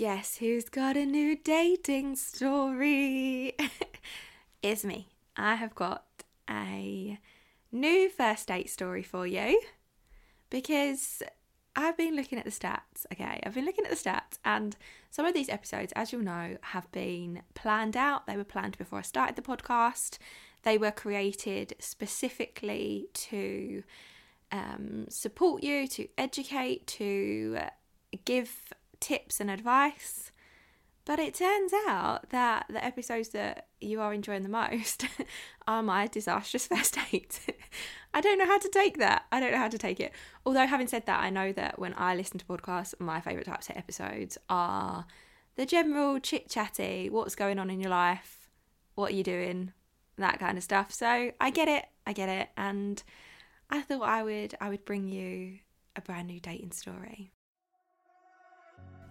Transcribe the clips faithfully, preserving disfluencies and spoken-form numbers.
Guess who's got a new dating story? It's me. I have got a new first date story for you because I've been looking at the stats, okay? I've been looking at the stats, and some of these episodes, as you'll know, have been planned out. They were planned before I started the podcast. They were created specifically to um, support you, to educate, to give tips and advice. But it turns out that the episodes that you are enjoying the most are my disastrous first dates. I don't know how to take that. I don't know how to take it. Although, having said that, I know that when I listen to podcasts, my favourite types of episodes are the general chit-chatty, what's going on in your life, what are you doing, that kind of stuff. So I get it. I get it. And I thought I would, I would bring you a brand new dating story.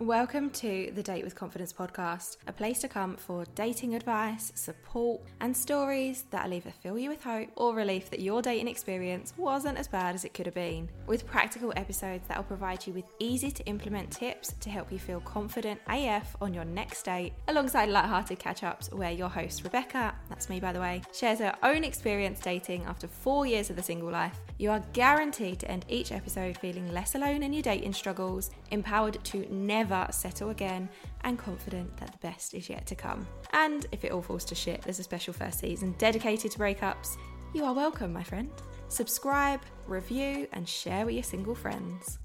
Welcome to the Date with Confidence podcast, a place to come for dating advice, support, and stories that'll either fill you with hope or relief that your dating experience wasn't as bad as it could have been. With practical episodes that'll provide you with easy to implement tips to help you feel confident A F on your next date, alongside lighthearted catch-ups where your host Rebecca, that's me by the way, shares her own experience dating after four years of the single life. You are guaranteed to end each episode feeling less alone in your dating struggles, empowered to never settle again, and confident that the best is yet to come. And if it all falls to shit, there's a special first season dedicated to breakups. You are welcome, my friend. Subscribe, review, and share with your single friends.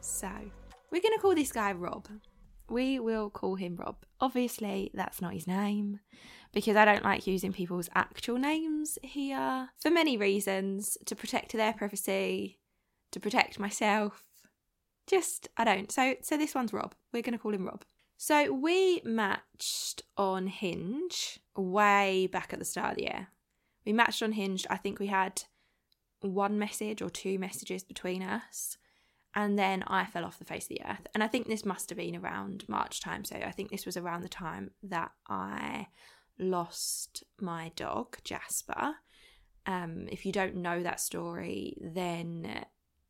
So, we're going to call this guy Rob. We will call him Rob. Obviously, that's not his name, because I don't like using people's actual names here for many reasons, to protect their privacy, to protect myself. Just, I don't. So, so this one's Rob. We're going to call him Rob. So we matched on Hinge way back at the start of the year. We matched on Hinge. I think we had one message or two messages between us. And then I fell off the face of the earth. And I think this must have been around March time. So I think this was around the time that I lost my dog, Jasper. Um, if you don't know that story, then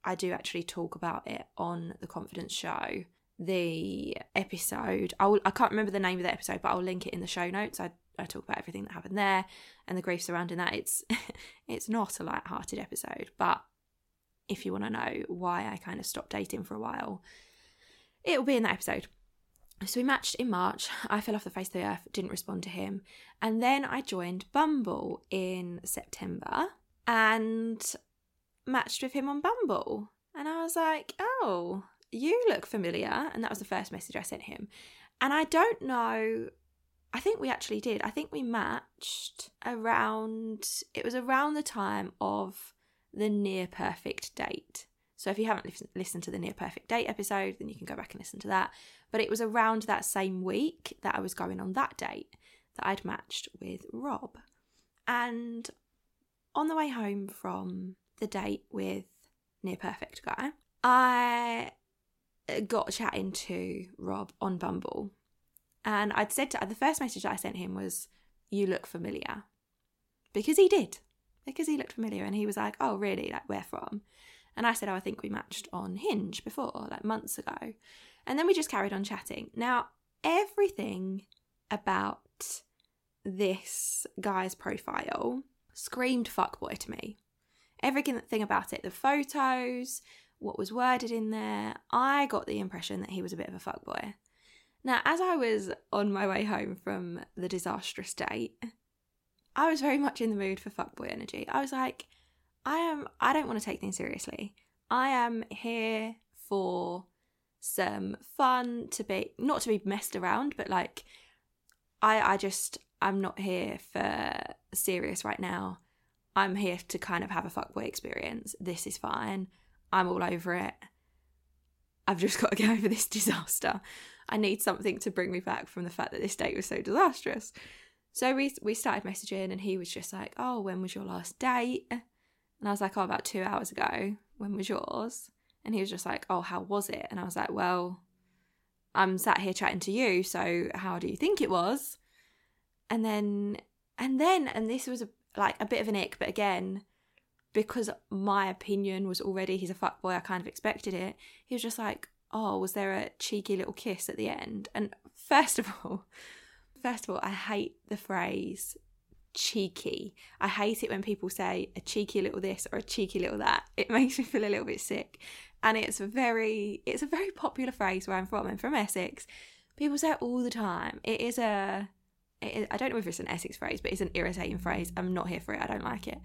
I do actually talk about it on The Confidence Show, the episode. I will, I can't remember the name of the episode, but I'll link it in the show notes. I, I talk about everything that happened there and the grief surrounding that. It's it's not a light-hearted episode, but if you want to know why I kind of stopped dating for a while, it will be in that episode. So we matched in March. I fell off the face of the earth, didn't respond to him. And then I joined Bumble in September and matched with him on Bumble, and I was like, oh, you look familiar. And that was the first message I sent him. And I don't know, I think we actually did, I think we matched around, it was around the time of The Near Perfect Date. So if you haven't li- listened to the Near Perfect Date episode, then you can go back and listen to that. But it was around that same week that I was going on that date that I'd matched with Rob. And on the way home from the date with Near Perfect guy, I got chatting to Rob on Bumble, and I'd said to, the first message that I sent him was, you look familiar, because he did, because he looked familiar. And he was like, oh really, like where from? And I said, oh, I think we matched on Hinge before, like months ago. And then we just carried on chatting. Now, everything about this guy's profile screamed fuckboy to me. Everything about it, the photos, what was worded in there, I got the impression that he was a bit of a fuckboy. Now, as I was on my way home from the disastrous date, I was very much in the mood for fuckboy energy. I was like, I am, I don't want to take things seriously. I am here for some fun, to be, not to be messed around, but like, I, I just, I'm not here for serious right now. I'm here to kind of have a fuckboy experience. This is fine. I'm all over it. I've just got to get over this disaster. I need something to bring me back from the fact that this date was so disastrous. So we we started messaging, and he was just like, oh, when was your last date? And I was like, oh, about two hours ago. When was yours? And he was just like, oh, how was it? And I was like, well, I'm sat here chatting to you, so how do you think it was? And then, and then, and this was a, like a bit of an ick, but again, because my opinion was already he's a fuckboy, I kind of expected it. He was just like, oh, was there a cheeky little kiss at the end? And first of all, first of all, I hate the phrase cheeky. I hate it when people say a cheeky little this or a cheeky little that. It makes me feel a little bit sick. And it's a very, it's a very popular phrase where I'm from. I'm from Essex. People say it all the time. It is a, it is, I don't know if it's an Essex phrase, but it's an irritating phrase. I'm not here for it. I don't like it.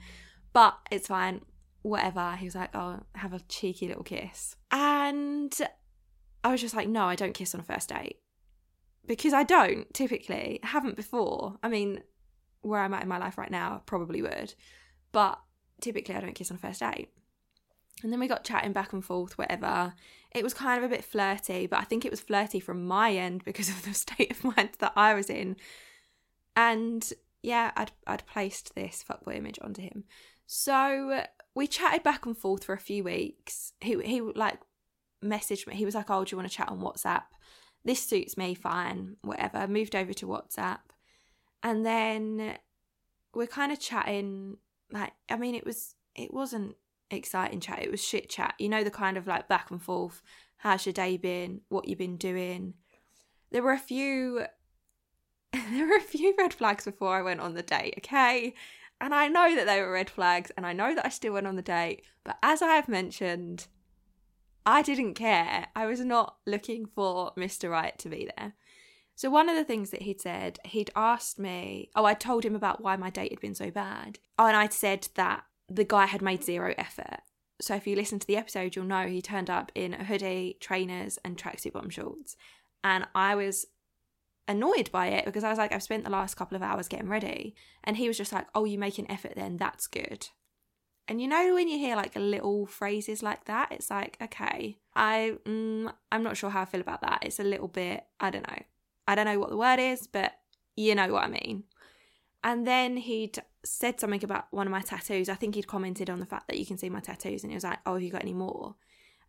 But it's fine. Whatever. He was like, oh, have a cheeky little kiss. And I was just like, no, I don't kiss on a first date. Because I don't, typically. I haven't before. I mean, where I'm at in my life right now, I probably would. But typically I don't kiss on a first date. And then we got chatting back and forth, whatever. It was kind of a bit flirty, but I think it was flirty from my end because of the state of mind that I was in. And yeah, I'd I'd placed this fuckboy image onto him. So we chatted back and forth for a few weeks. He he like messaged me. He was like, "Oh, do you want to chat on WhatsApp? This suits me, fine, whatever." Moved over to WhatsApp, and then we're kind of chatting. Like, I mean, it was it wasn't. exciting chat. It was shit chat, you know, the kind of like back and forth, how's your day been, what you've been doing. There were a few there were a few red flags before I went on the date, okay? And I know that they were red flags, and I know that I still went on the date, but as I have mentioned, I didn't care. I was not looking for Mister Right to be there. So one of the things that he'd said, he'd asked me, oh, I told him about why my date had been so bad, oh, and I'd said that the guy had made zero effort. So if you listen to the episode, you'll know he turned up in a hoodie, trainers and tracksuit bottom shorts. And I was annoyed by it because I was like, I've spent the last couple of hours getting ready. And he was just like, oh, you make an effort then, that's good. And you know when you hear like little phrases like that, it's like, okay, I, mm, I'm not sure how I feel about that. It's a little bit, I don't know. I don't know what the word is, but you know what I mean. And then he'd said something about one of my tattoos. I think he'd commented on the fact that you can see my tattoos, and he was like, oh, have you got any more?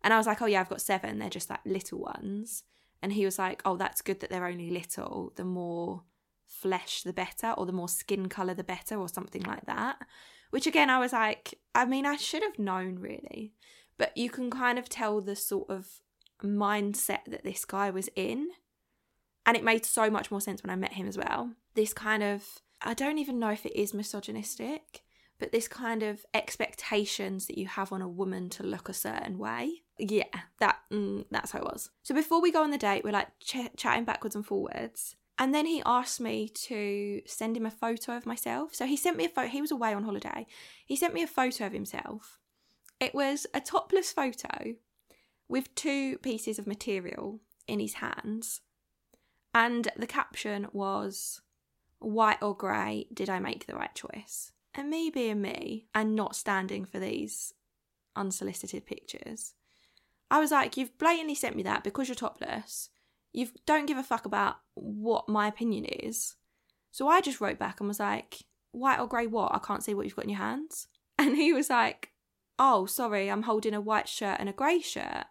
And I was like, oh yeah, I've got seven, they're just like little ones. And he was like, oh, that's good that they're only little, the more flesh the better, or the more skin colour the better, or something like that. Which again, I was like, I mean, I should have known really, but you can kind of tell the sort of mindset that this guy was in. And it made so much more sense when I met him as well. This kind of, I don't even know if it is misogynistic, but this kind of expectations that you have on a woman to look a certain way. Yeah, that mm, that's how it was. So before we go on the date, we're like ch- chatting backwards and forwards. And then he asked me to send him a photo of myself. So he sent me a photo. He was away on holiday. He sent me a photo of himself. It was a topless photo with two pieces of material in his hands. And the caption was, white or grey, did I make the right choice? And me being me and not standing for these unsolicited pictures, I was like, you've blatantly sent me that because you're topless. You don't give a fuck about what my opinion is. So I just wrote back and was like, white or grey what? I can't see what you've got in your hands. And he was like, oh, sorry, I'm holding a white shirt and a grey shirt.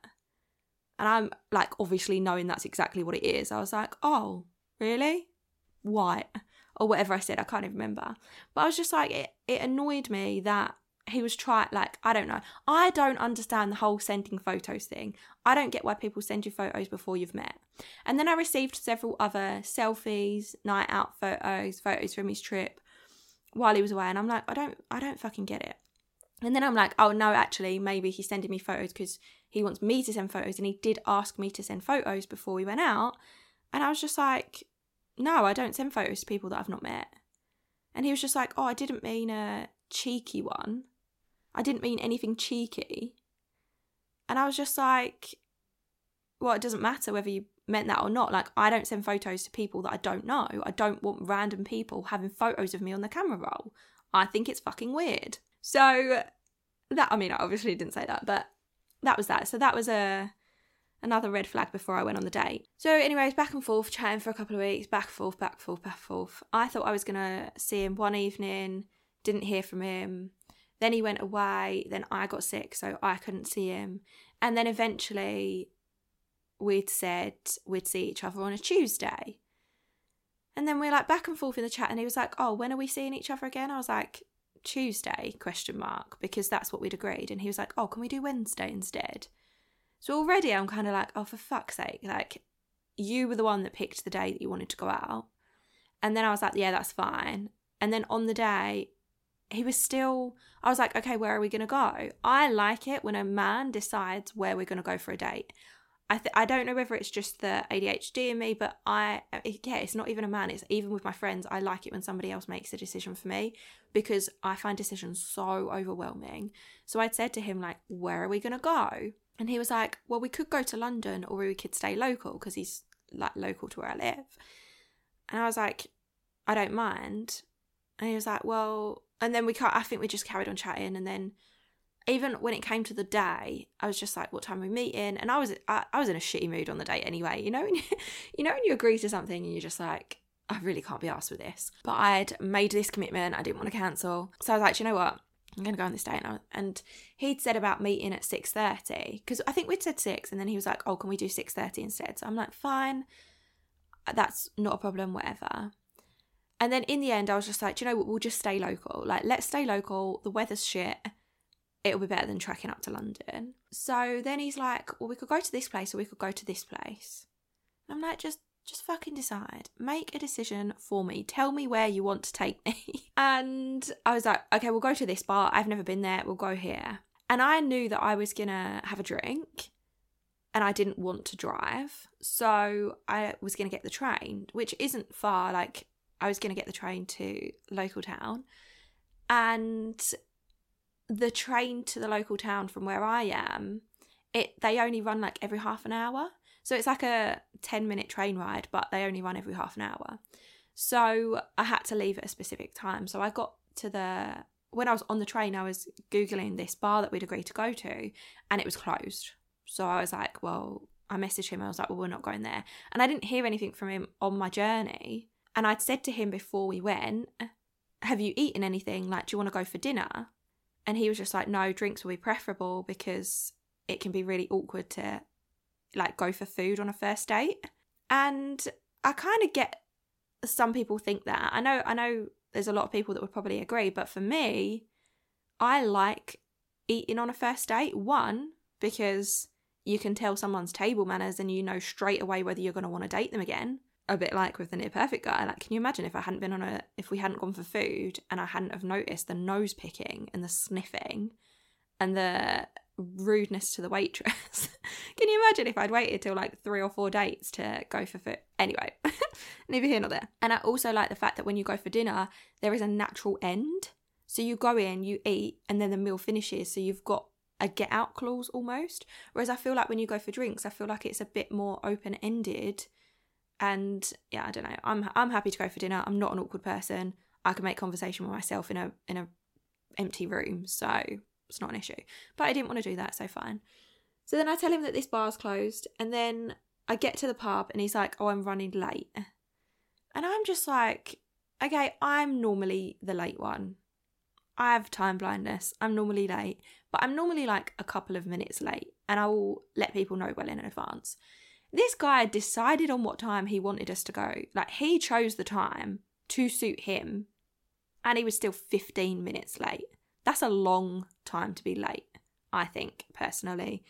And I'm like, obviously knowing that's exactly what it is. I was like, oh, really? White. Or whatever I said, I can't even remember. But I was just like, it, it annoyed me that he was trying, like, I don't know. I don't understand the whole sending photos thing. I don't get why people send you photos before you've met. And then I received several other selfies, night out photos, photos from his trip while he was away. And I'm like, I don't, I don't fucking get it. And then I'm like, oh no, actually, maybe he's sending me photos because he wants me to send photos. And he did ask me to send photos before we went out. And I was just like, no, I don't send photos to people that I've not met. And he was just like, oh, I didn't mean a cheeky one. I didn't mean anything cheeky. And I was just like, well, it doesn't matter whether you meant that or not. Like, I don't send photos to people that I don't know. I don't want random people having photos of me on the camera roll. I think it's fucking weird. So that, I mean, I obviously didn't say that, but that was that. So that was a... another red flag before I went on the date. So anyways, back and forth, chatting for a couple of weeks, back and forth, back and forth, back and forth. I thought I was going to see him one evening, didn't hear from him. Then he went away, then I got sick, so I couldn't see him. And then eventually we'd said we'd see each other on a Tuesday. And then we're like back and forth in the chat, and he was like, oh, when are we seeing each other again? I was like, Tuesday, question mark, because that's what we'd agreed. And he was like, oh, can we do Wednesday instead? So already I'm kind of like, oh, for fuck's sake, like, you were the one that picked the day that you wanted to go out. And then I was like, yeah, that's fine. And then on the day, he was still, I was like, okay, where are we going to go? I like it when a man decides where we're going to go for a date. I th- I don't know whether it's just the A D H D in me, but I, yeah, it's not even a man. It's even with my friends. I like it when somebody else makes a decision for me because I find decisions so overwhelming. So I'd said to him, like, where are we going to go? And he was like, well, we could go to London or we could stay local because he's like local to where I live. And I was like, I don't mind. And he was like, well, and then we can't, I think we just carried on chatting. And then even when it came to the day, I was just like, what time are we meeting? And I was I, I was in a shitty mood on the date anyway. You know, when you, you know when you agree to something and you're just like, I really can't be arsed with this. But I'd made this commitment. I didn't want to cancel. So I was like, do you know what? I'm going to go on this date. And, I, and he'd said about meeting at six thirty because I think we'd said six. And then he was like, oh, can we do six thirty instead? So I'm like, fine. That's not a problem, whatever. And then in the end, I was just like, do you know what? We'll just stay local. Like, let's stay local. The weather's shit. It'll be better than trekking up to London. So then he's like, well, we could go to this place or we could go to this place. And I'm like, just just fucking decide. Make a decision for me. Tell me where you want to take me. And I was like, okay, we'll go to this bar. I've never been there. We'll go here. And I knew that I was going to have a drink and I didn't want to drive. So I was going to get the train, which isn't far. Like, I was going to get the train to local town. And the train to the local town from where I am, it they only run like every half an hour. So it's like a ten minute train ride, but they only run every half an hour. So I had to leave at a specific time. So I got to the, when I was on the train, I was Googling this bar that we'd agreed to go to and it was closed. So I was like, well, I messaged him. I was like, well, we're not going there. And I didn't hear anything from him on my journey. And I'd said to him before we went, have you eaten anything? Like, do you want to go for dinner? And he was just like, no, drinks will be preferable because it can be really awkward to like go for food on a first date. And I kind of get some people think that. I know I know there's a lot of people that would probably agree, but for me, I like eating on a first date. One, because you can tell someone's table manners and you know straight away whether you're going to want to date them again. A bit like with the Near Perfect guy, like, can you imagine if I hadn't been on a, if we hadn't gone for food and I hadn't have noticed the nose picking and the sniffing and the rudeness to the waitress? Can you imagine if I'd waited till like three or four dates to go for food? Anyway, neither here nor there. And I also like the fact that when you go for dinner, there is a natural end. So you go in, you eat, and then the meal finishes. So you've got a get out clause almost. Whereas I feel like when you go for drinks, I feel like it's a bit more open ended. And yeah, I don't know. I'm I'm happy to go for dinner. I'm not an awkward person. I can make conversation with myself in a in a empty room, so it's not an issue. But I didn't want to do that, so fine. So then I tell him that this bar's closed, and then I get to the pub, and he's like, "Oh, I'm running late," and I'm just like, "Okay, I'm normally the late one. I have time blindness. I'm normally late, but I'm normally like a couple of minutes late, and I will let people know well in advance." This guy decided on what time he wanted us to go. Like, he chose the time to suit him and he was still fifteen minutes late. That's a long time to be late, I think, personally.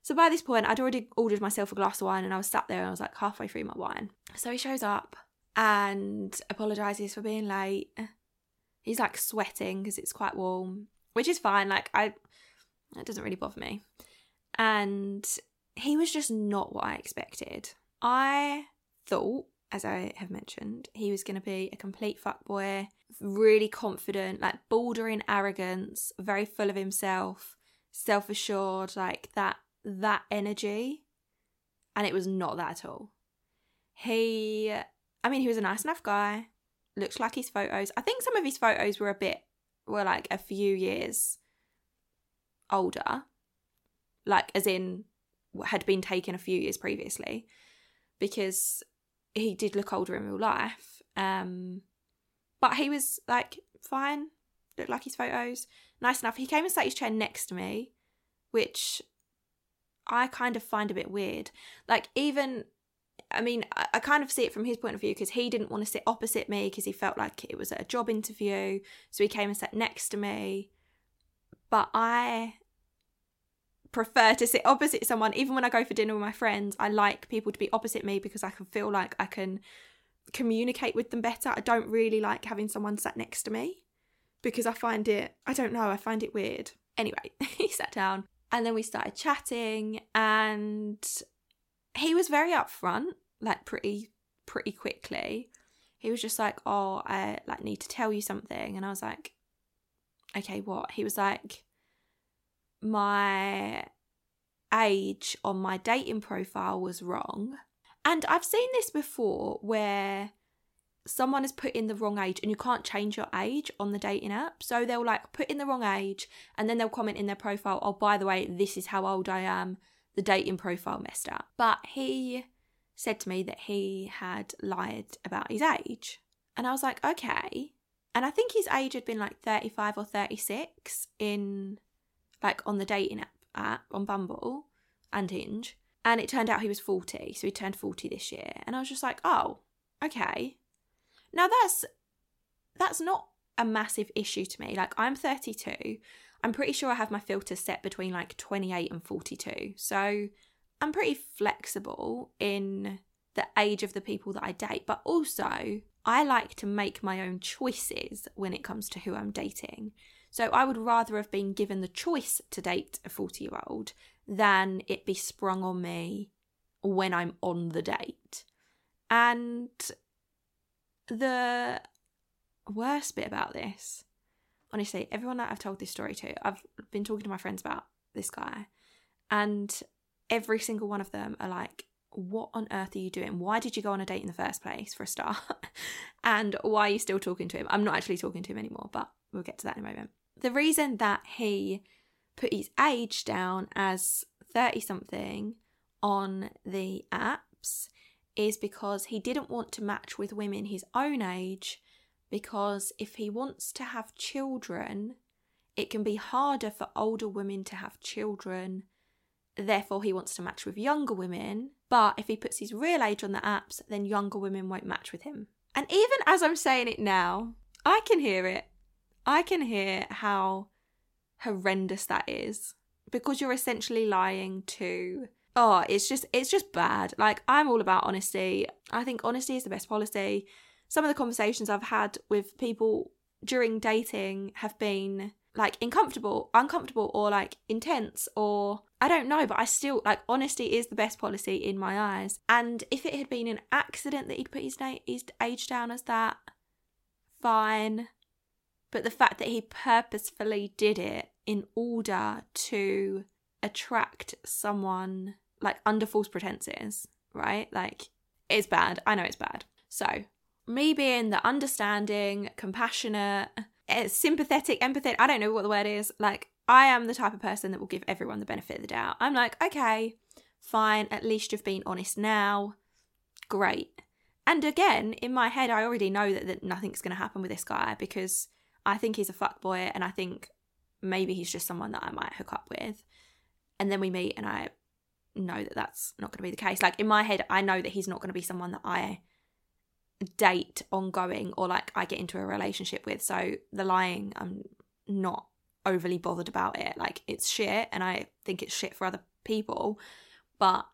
So by this point, I'd already ordered myself a glass of wine and I was sat there and I was like halfway through my wine. So he shows up and apologises for being late. He's like sweating because it's quite warm, which is fine. Like, I, it doesn't really bother me. And he was just not what I expected. I thought, as I have mentioned, he was going to be a complete fuckboy, really confident, like bordering arrogance, very full of himself, self-assured, like that that energy. And it was not that at all. He, I mean, he was a nice enough guy. Looks like his photos. I think some of his photos were a bit, were like a few years older. Like, as in, had been taken a few years previously, because he did look older in real life. Um, but he was like fine, looked like his photos, nice enough. He came and sat his chair next to me, which I kind of find a bit weird. Like, even, I mean, I, I kind of see it from his point of view, because he didn't want to sit opposite me because he felt like it was at a job interview. So he came and sat next to me. But I prefer to sit opposite someone. Even when I go for dinner with my friends, I like people to be opposite me because I can feel like I can communicate with them better. I don't really like having someone sat next to me because I find it, I don't know, I find it weird. Anyway, he sat down and then we started chatting, and he was very upfront, like pretty, pretty quickly. He was just like, oh, I like need to tell you something. And I was like, okay, what? He was like, my age on my dating profile was wrong. And I've seen this before where someone has put in the wrong age, and you can't change your age on the dating app. So they'll like put in the wrong age and then they'll comment in their profile, oh, by the way, this is how old I am. The dating profile messed up. But he said to me that he had lied about his age. And I was like, okay. And I think his age had been like thirty-five or thirty-six in... like on the dating app, app on Bumble and Hinge. And it turned out he was forty. So he turned forty this year. And I was just like, oh, okay. Now that's, that's not a massive issue to me. Like I'm thirty-two. I'm pretty sure I have my filter set between like twenty-eight and forty-two. So I'm pretty flexible in the age of the people that I date. But also I like to make my own choices when it comes to who I'm dating. So I would rather have been given the choice to date a forty-year-old than it be sprung on me when I'm on the date. And the worst bit about this, honestly, everyone that I've told this story to, I've been talking to my friends about this guy, and every single one of them are like, what on earth are you doing? Why did you go on a date in the first place, for a start? And why are you still talking to him? I'm not actually talking to him anymore, but we'll get to that in a moment. The reason that he put his age down as thirty-something on the apps is because he didn't want to match with women his own age, because if he wants to have children, it can be harder for older women to have children. Therefore, he wants to match with younger women. But if he puts his real age on the apps, then younger women won't match with him. And even as I'm saying it now, I can hear it. I can hear how horrendous that is, because you're essentially lying to, oh, it's just, it's just bad. Like, I'm all about honesty. I think honesty is the best policy. Some of the conversations I've had with people during dating have been like uncomfortable, uncomfortable or like intense, or I don't know, but I still like honesty is the best policy in my eyes. And if it had been an accident that he'd put his, na- his age down as that, fine. But the fact that he purposefully did it in order to attract someone, like under false pretenses, right? Like, it's bad. I know it's bad. So me being the understanding, compassionate, sympathetic, empathetic, I don't know what the word is. Like, I am the type of person that will give everyone the benefit of the doubt. I'm like, okay, fine. At least you've been honest now. Great. And again, in my head, I already know that, that nothing's going to happen with this guy, because I think he's a fuckboy, and I think maybe he's just someone that I might hook up with. And then we meet and I know that that's not going to be the case. Like, in my head, I know that he's not going to be someone that I date ongoing or like I get into a relationship with. So the lying, I'm not overly bothered about it. Like, it's shit, and I think it's shit for other people, but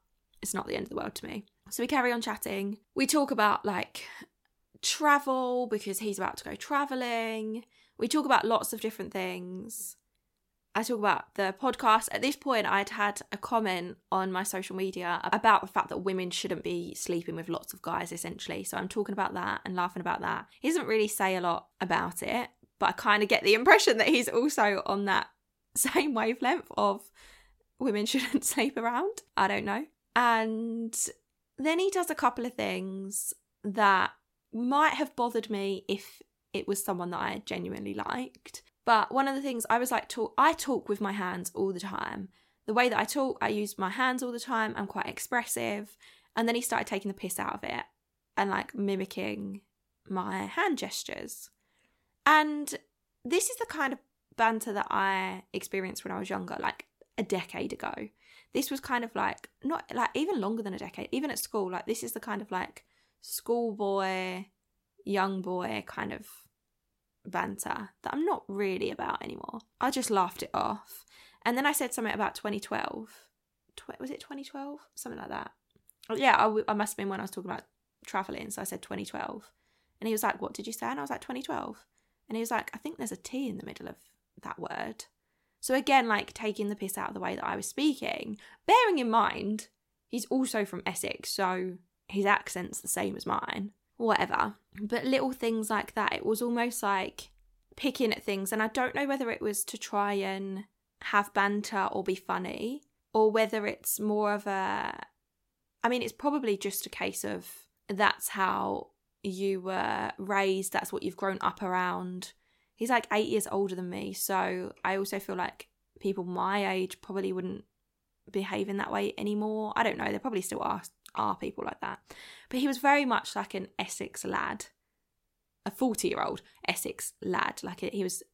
it's not the end of the world to me. So we carry on chatting. We talk about like travel, because he's about to go traveling. We talk about lots of different things. I talk about the podcast. At this point, I'd had a comment on my social media about the fact that women shouldn't be sleeping with lots of guys, essentially. So I'm talking about that and laughing about that. He doesn't really say a lot about it, but I kind of get the impression that he's also on that same wavelength of women shouldn't sleep around. I don't know. And then he does a couple of things that might have bothered me if it was someone that I genuinely liked. But one of the things I was like, talk, I talk with my hands all the time. The way that I talk, I use my hands all the time. I'm quite expressive. And then he started taking the piss out of it and like mimicking my hand gestures. And this is the kind of banter that I experienced when I was younger, like a decade ago. This was kind of like, not like even longer than a decade, even at school, like this is the kind of like schoolboy, young boy kind of banter that I'm not really about anymore. I just laughed it off. And then I said something about twenty twelve. Tw- was it twenty twelve? Something like that. Yeah, I, w- I must have been when I was talking about travelling. So I said twenty twelve. And he was like, what did you say? And I was like, twenty twelve. And he was like, I think there's a T in the middle of that word. So again, like taking the piss out of the way that I was speaking, bearing in mind, he's also from Essex. So his accent's the same as mine, whatever. But little things like that, it was almost like picking at things. And I don't know whether it was to try and have banter or be funny, or whether it's more of a, I mean, it's probably just a case of that's how you were raised, that's what you've grown up around. He's like eight years older than me, so I also feel like people my age probably wouldn't behave in that way anymore. I don't know, there probably still are are people like that. But he was very much like an Essex lad, a forty-year-old Essex lad. Like he was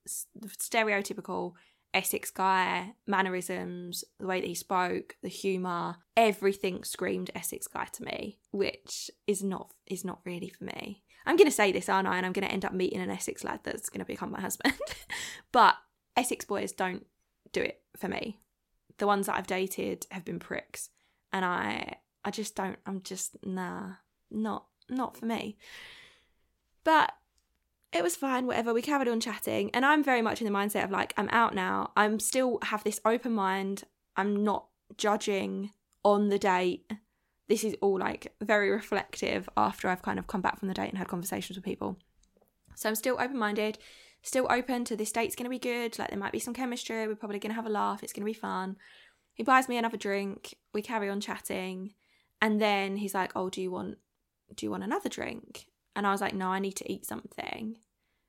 stereotypical Essex guy, mannerisms, the way that he spoke, the humour, everything screamed Essex guy to me, which is not is not really for me. I'm going to say this, aren't I? And I'm going to end up meeting an Essex lad that's going to become my husband. But Essex boys don't do it for me. The ones that I've dated have been pricks. And I I just don't, I'm just, nah, not not for me. But it was fine, whatever. We carried on chatting. And I'm very much in the mindset of like, I'm out now. I'm still have this open mind. I'm not judging on the date. This is all like very reflective after I've kind of come back from the date and had conversations with people. So I'm still open-minded, still open to this date's going to be good. Like there might be some chemistry. We're probably going to have a laugh. It's going to be fun. He buys me another drink. We carry on chatting. And then he's like, oh, do you want, do you want another drink? And I was like, no, I need to eat something.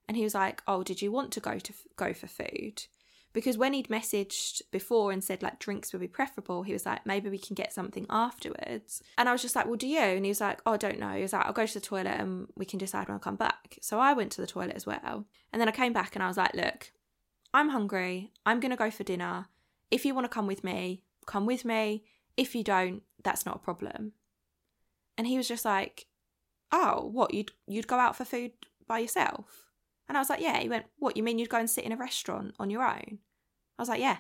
And he was like, oh, did you want to go to go for food? Because when he'd messaged before and said like drinks would be preferable, he was like, maybe we can get something afterwards. And I was just like, well, do you? And he was like, oh, I don't know. He was like, I'll go to the toilet and we can decide when I come back. So I went to the toilet as well. And then I came back and I was like, look, I'm hungry. I'm going to go for dinner. If you want to come with me, come with me. If you don't, that's not a problem. And he was just like, oh, what, you'd you'd go out for food by yourself? And I was like, yeah. He went, what, you mean you'd go and sit in a restaurant on your own? I was like, yeah.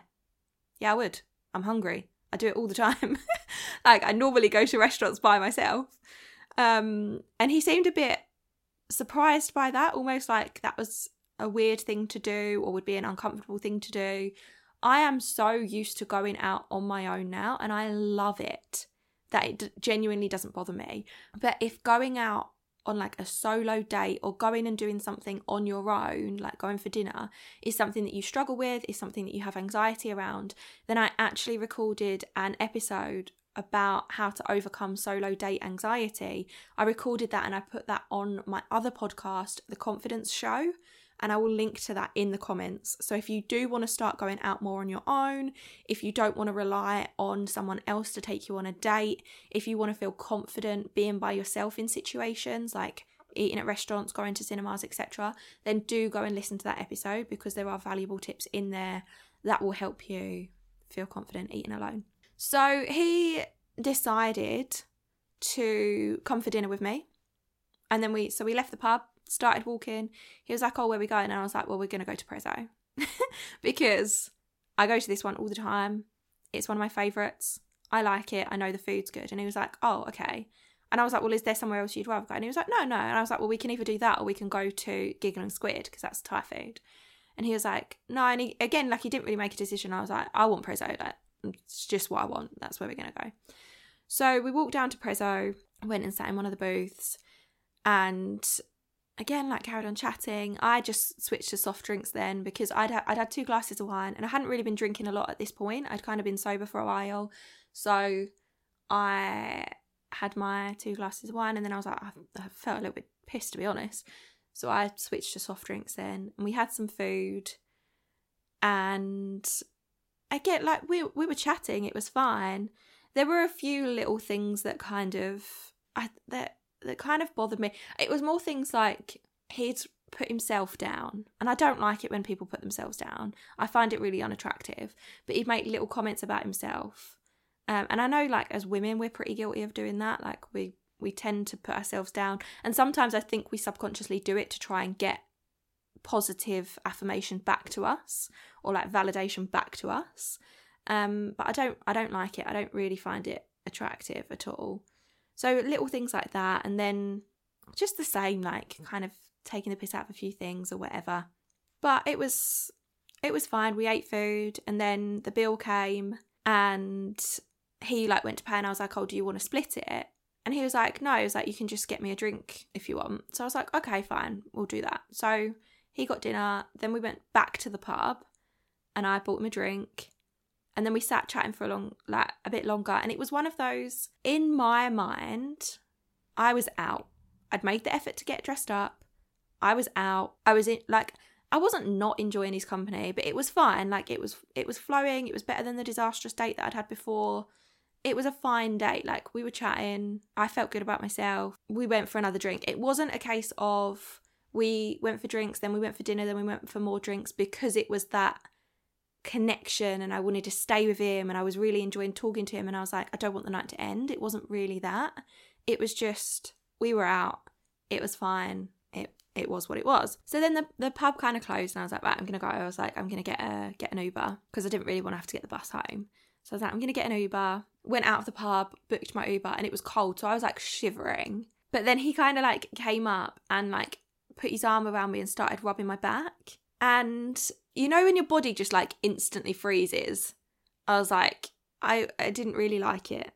Yeah, I would. I'm hungry. I do it all the time. Like, I normally go to restaurants by myself. Um, and he seemed a bit surprised by that, almost like that was a weird thing to do or would be an uncomfortable thing to do. I am so used to going out on my own now, and I love it. That it genuinely doesn't bother me. But if going out on like a solo date or going and doing something on your own, like going for dinner, is something that you struggle with, is something that you have anxiety around, then I actually recorded an episode about how to overcome solo date anxiety. I recorded that and I put that on my other podcast, The Confidence Show. And I will link to that in the comments. So if you do want to start going out more on your own, if you don't want to rely on someone else to take you on a date, if you want to feel confident being by yourself in situations like eating at restaurants, going to cinemas, et cetera, then do go and listen to that episode because there are valuable tips in there that will help you feel confident eating alone. So he decided to come for dinner with me. And then we, so we left the pub, started walking. He was like, oh, where are we going? And I was like, well, we're going to go to Prezzo because I go to this one all the time. It's one of my favourites. I like it. I know the food's good. And he was like, oh, okay. And I was like, well, is there somewhere else you'd rather go? And he was like, no, no. And I was like, well, we can either do that or we can go to Giggling Squid because that's Thai food. And he was like, no. And he, again, like he didn't really make a decision. I was like, I want Prezzo. Like, it's just what I want. That's where we're going to go. So we walked down to Prezzo, went and sat in one of the booths, and again, like carried on chatting. I just switched to soft drinks then because I'd, ha- I'd had two glasses of wine and I hadn't really been drinking a lot at this point. I'd kind of been sober for a while. So I had my two glasses of wine and then I was like, I, I felt a little bit pissed, to be honest. So I switched to soft drinks then and we had some food. And again, like we, we were chatting, it was fine. There were a few little things that kind of, I that. that kind of bothered me. It was more things like he'd put himself down, and I don't like it when people put themselves down. I find it really unattractive, but he'd make little comments about himself. Um, and I know like as women, we're pretty guilty of doing that. Like we, we tend to put ourselves down. And sometimes I think we subconsciously do it to try and get positive affirmation back to us, or like validation back to us. Um, but I don't, I don't like it. I don't really find it attractive at all. So little things like that. And then just the same, like kind of taking the piss out of a few things or whatever. But it was, it was fine. We ate food and then the bill came and he like went to pay and I was like, oh, do you want to split it? And he was like, no, he was like, you can just get me a drink if you want. So I was like, okay, fine, we'll do that. So he got dinner, then we went back to the pub and I bought him a drink. And then we sat chatting for a long, like a bit longer. And it was one of those, in my mind, I was out. I'd made the effort to get dressed up. I was out. I was in, like, I wasn't not enjoying his company, but it was fine. Like it was, it was flowing. It was better than the disastrous date that I'd had before. It was a fine date. Like we were chatting. I felt good about myself. We went for another drink. It wasn't a case of we went for drinks, then we went for dinner, then we went for more drinks, because it was that connection and I wanted to stay with him and I was really enjoying talking to him and I was like, I don't want the night to end. It wasn't really that. It was just, we were out. It was fine. It it was what it was. So then the, the pub kind of closed and I was like, right, I'm going to go. I was like, I'm going to get a get an Uber, because I didn't really want to have to get the bus home. So I was like, I'm going to get an Uber. Went out of the pub, booked my Uber, and it was cold. So I was like shivering. But then he kind of like came up and like put his arm around me and started rubbing my back. And you know when your body just like instantly freezes? I was like, I, I didn't really like it.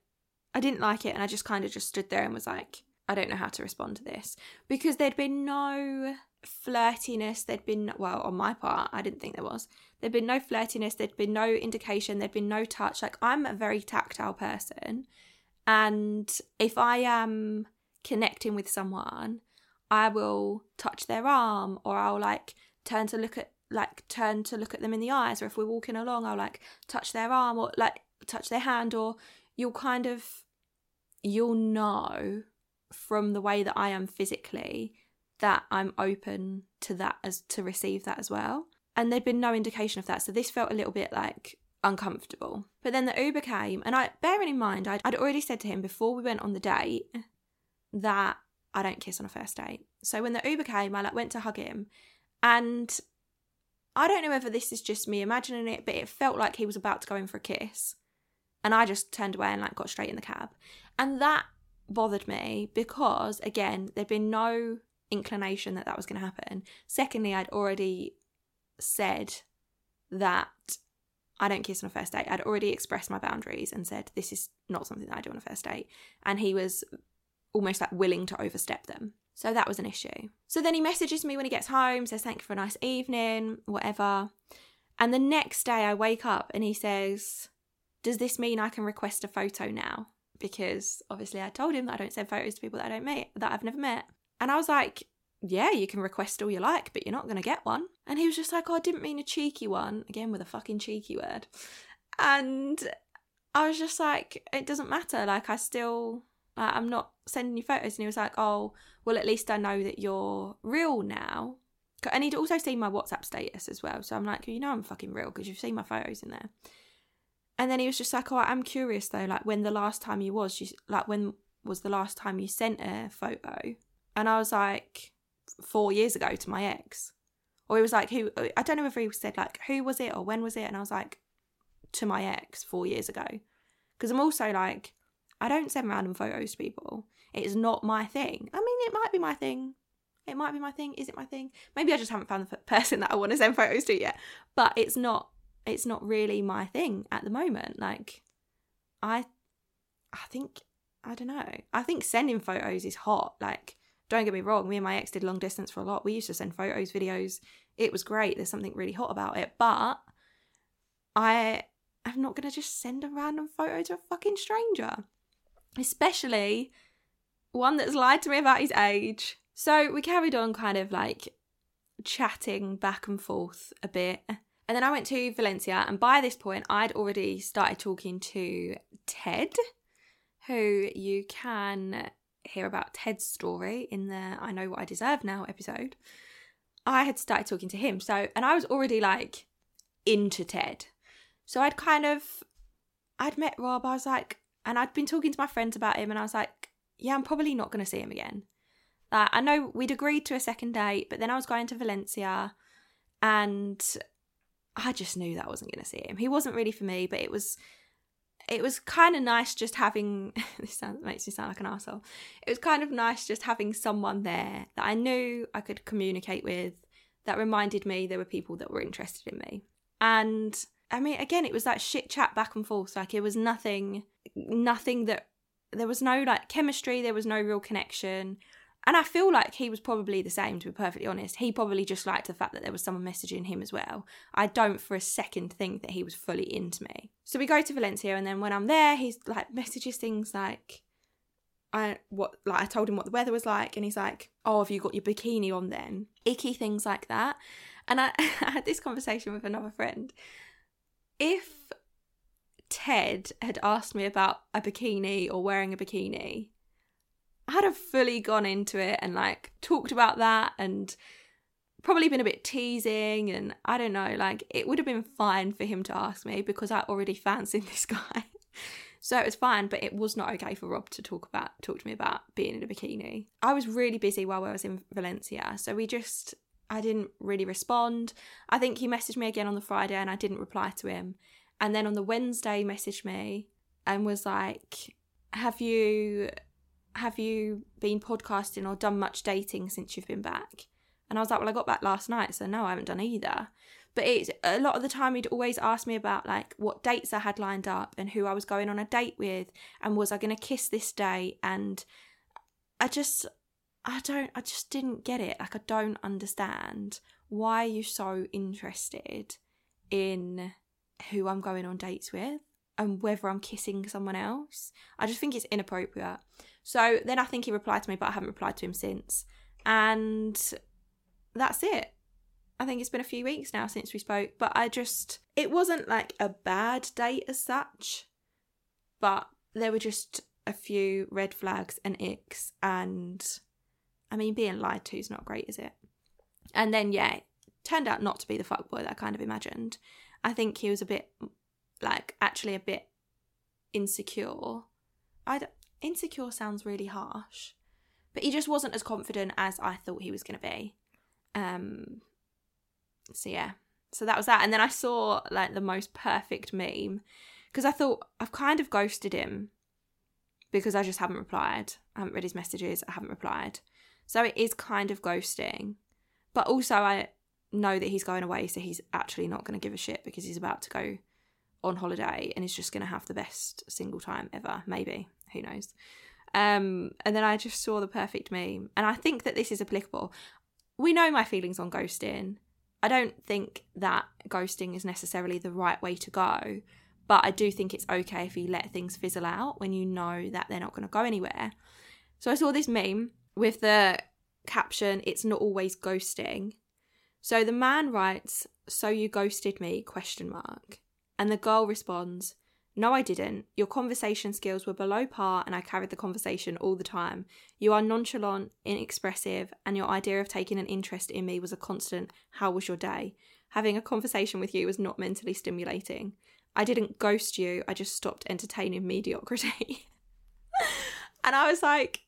I didn't like it. And I just kind of just stood there and was like, I don't know how to respond to this. Because there'd been no flirtiness. There'd been, well, on my part, I didn't think there was. There'd been no flirtiness. There'd been no indication. There'd been no touch. Like I'm a very tactile person. And if I am connecting with someone, I will touch their arm, or I'll like turn to look at like turn to look at them in the eyes, or if we're walking along I'll like touch their arm or like touch their hand, or you'll kind of you'll know from the way that I am physically that I'm open to that, as to receive that as well. And there'd been no indication of that, so this felt a little bit like uncomfortable. But then the Uber came, and I bearing in mind I'd, I'd already said to him before we went on the date that I don't kiss on a first date. So when the Uber came, I like went to hug him. And I don't know whether this is just me imagining it, but it felt like he was about to go in for a kiss. And I just turned away and like got straight in the cab. And that bothered me because, again, there'd been no inclination that that was going to happen. Secondly, I'd already said that I don't kiss on a first date. I'd already expressed my boundaries and said this is not something that I do on a first date. And he was almost like willing to overstep them. So that was an issue. So then he messages me when he gets home, says thank you for a nice evening, whatever. And the next day I wake up and he says, does this mean I can request a photo now? Because obviously I told him that I don't send photos to people that I don't meet, that I've never met. And I was like, yeah, you can request all you like, but you're not going to get one. And he was just like, oh, I didn't mean a cheeky one. Again, with a fucking cheeky word. And I was just like, it doesn't matter. Like I still... Uh, I'm not sending you photos. And he was like, oh, well, at least I know that you're real now. And he'd also seen my WhatsApp status as well. So I'm like, you know I'm fucking real because you've seen my photos in there. And then he was just like, oh, I'm curious though, like when the last time you was, you, like when was the last time you sent a photo? And I was like, four years ago to my ex. Or he was like, who? I don't know if he said like, who was it or when was it? And I was like, to my ex four years ago. Because I'm also like, I don't send random photos to people. It's not my thing. I mean, it might be my thing. It might be my thing. Is it my thing? Maybe I just haven't found the person that I want to send photos to yet. But it's not it's not really my thing at the moment. Like, I I think, I don't know. I think sending photos is hot. Like, don't get me wrong. Me and my ex did long distance for a lot. We used to send photos, videos. It was great. There's something really hot about it. But I, I'm not going to just send a random photo to a fucking stranger. Especially one that's lied to me about his age. So we carried on kind of like chatting back and forth a bit. And then I went to Valencia, and by this point I'd already started talking to Ted, who you can hear about Ted's story in the I Know What I Deserve Now episode. I had started talking to him. So, and I was already like into Ted. So I'd kind of, I'd met Rob. I was like, and I'd been talking to my friends about him, and I was like, yeah, I'm probably not going to see him again. Uh, I know we'd agreed to a second date, but then I was going to Valencia and I just knew that I wasn't going to see him. He wasn't really for me, but it was it was kind of nice just having, this sounds, makes me sound like an arsehole, it was kind of nice just having someone there that I knew I could communicate with, that reminded me there were people that were interested in me. And I mean, again, it was that shit chat back and forth. Like it was nothing, nothing that, there was no like chemistry, there was no real connection. And I feel like he was probably the same, to be perfectly honest. He probably just liked the fact that there was someone messaging him as well. I don't for a second think that he was fully into me. So we go to Valencia, and then when I'm there, he's like messages things like, I what like I told him what the weather was like, and he's like, oh, have you got your bikini on then? Icky things like that. And I, I had this conversation with another friend. If Ted had asked me about a bikini or wearing a bikini, I'd have fully gone into it and like talked about that and probably been a bit teasing, and I don't know, like it would have been fine for him to ask me because I already fancied this guy. So it was fine, but it was not okay for Rob to talk about, talk to me about being in a bikini. I was really busy while I was in Valencia. So we just, I didn't really respond. I think he messaged me again on the Friday and I didn't reply to him. And then on the Wednesday he messaged me and was like, have you... have you been podcasting or done much dating since you've been back? And I was like, well, I got back last night, so no, I haven't done either. But it's a lot of the time he'd always ask me about like what dates I had lined up and who I was going on a date with and was I going to kiss this day, and I just I don't I just didn't get it. Like I don't understand, why are you so interested in who I'm going on dates with and whether I'm kissing someone else? I just think it's inappropriate. So then I think he replied to me, but I haven't replied to him since. And that's it. I think it's been a few weeks now since we spoke, but I just, it wasn't like a bad date as such, but there were just a few red flags and icks, and I mean, being lied to is not great, is it? And then, yeah, it turned out not to be the fuckboy that I kind of imagined. I think he was a bit... like actually a bit insecure. I insecure sounds really harsh, but he just wasn't as confident as I thought he was going to be. Um. So yeah, so that was that. And then I saw like the most perfect meme, because I thought I've kind of ghosted him because I just haven't replied. I haven't read his messages. I haven't replied. So it is kind of ghosting, but also I know that he's going away, so he's actually not going to give a shit because he's about to go on holiday and is just going to have the best single time ever, maybe, who knows. Um, and then I just saw the perfect meme, and I think that this is applicable. We know my feelings on ghosting. I don't think that ghosting is necessarily the right way to go, but I do think it's okay if you let things fizzle out when you know that they're not going to go anywhere. So I saw this meme with the caption, it's not always ghosting. So the man writes, so you ghosted me, question mark. And the girl responds, no, I didn't. Your conversation skills were below par and I carried the conversation all the time. You are nonchalant, inexpressive, and your idea of taking an interest in me was a constant, how was your day? Having a conversation with you was not mentally stimulating. I didn't ghost you. I just stopped entertaining mediocrity. And I was like,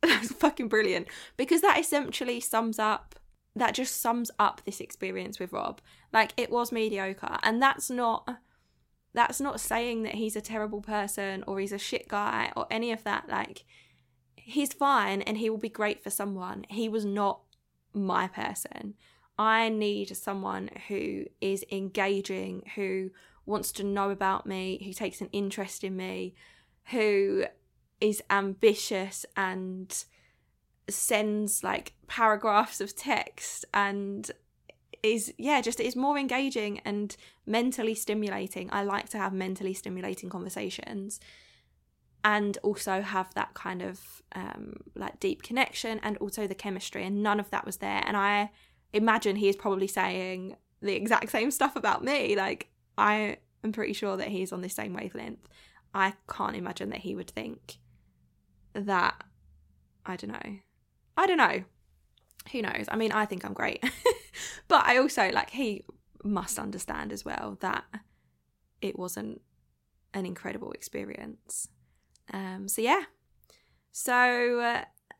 that's fucking brilliant. Because that essentially sums up, that just sums up this experience with Rob. Like, it was mediocre, and that's not that's not saying that he's a terrible person or he's a shit guy or any of that. Like, he's fine and he will be great for someone. He was not my person. I need someone who is engaging, who wants to know about me, who takes an interest in me, who is ambitious and sends like paragraphs of text and is yeah just is more engaging and mentally stimulating. I like to have mentally stimulating conversations and also have that kind of um like deep connection and also the chemistry, and none of that was there. And I imagine he is probably saying the exact same stuff about me. Like, I am pretty sure that he's on the same wavelength. I can't imagine that he would think that. I don't know I don't know. Who knows? I mean, I think I'm great. But I also, like, he must understand as well that it wasn't an incredible experience. Um, so, yeah. So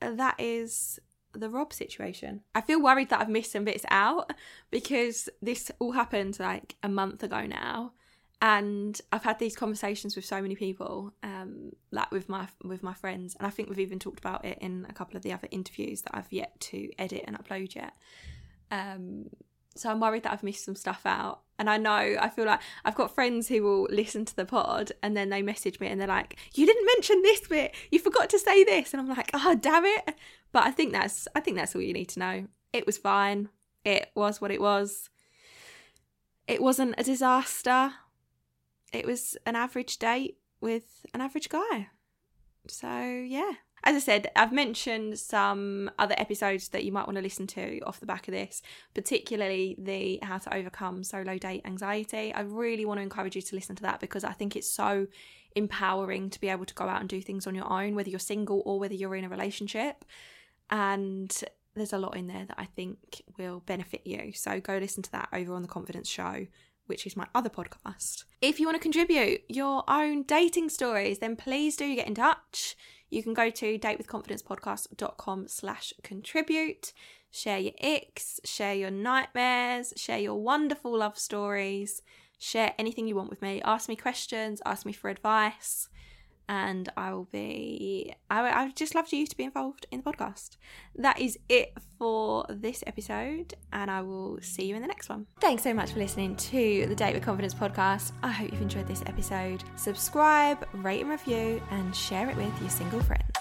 uh, that is the Rob situation. I feel worried that I've missed some bits out because this all happened like a month ago now, and I've had these conversations with so many people, um, like with my with my friends, and I think we've even talked about it in a couple of the other interviews that I've yet to edit and upload yet. Um, so I'm worried that I've missed some stuff out, and I know I feel like I've got friends who will listen to the pod and then they message me and they're like, "You didn't mention this bit. You forgot to say this," and I'm like, "Oh, damn it!" But I think that's I think that's all you need to know. It was fine. It was what it was. It wasn't a disaster. It was an average date with an average guy. So, yeah. As I said, I've mentioned some other episodes that you might want to listen to off the back of this, particularly the How to Overcome Solo Date Anxiety. I really want to encourage you to listen to that because I think it's so empowering to be able to go out and do things on your own, whether you're single or whether you're in a relationship. And there's a lot in there that I think will benefit you. So go listen to that over on The Confidence Show, which is my other podcast. If you want to contribute your own dating stories, then please do get in touch. You can go to datewithconfidencepodcast.com slash contribute. Share your icks, share your nightmares, share your wonderful love stories, share anything you want with me. Ask me questions, ask me for advice, and I will be, I would just love you to be involved in the podcast. That is it for this episode, and I will see you in the next one. Thanks so much for listening to the Date with Confidence podcast. I hope you've enjoyed this episode. Subscribe, rate and review, and share it with your single friends.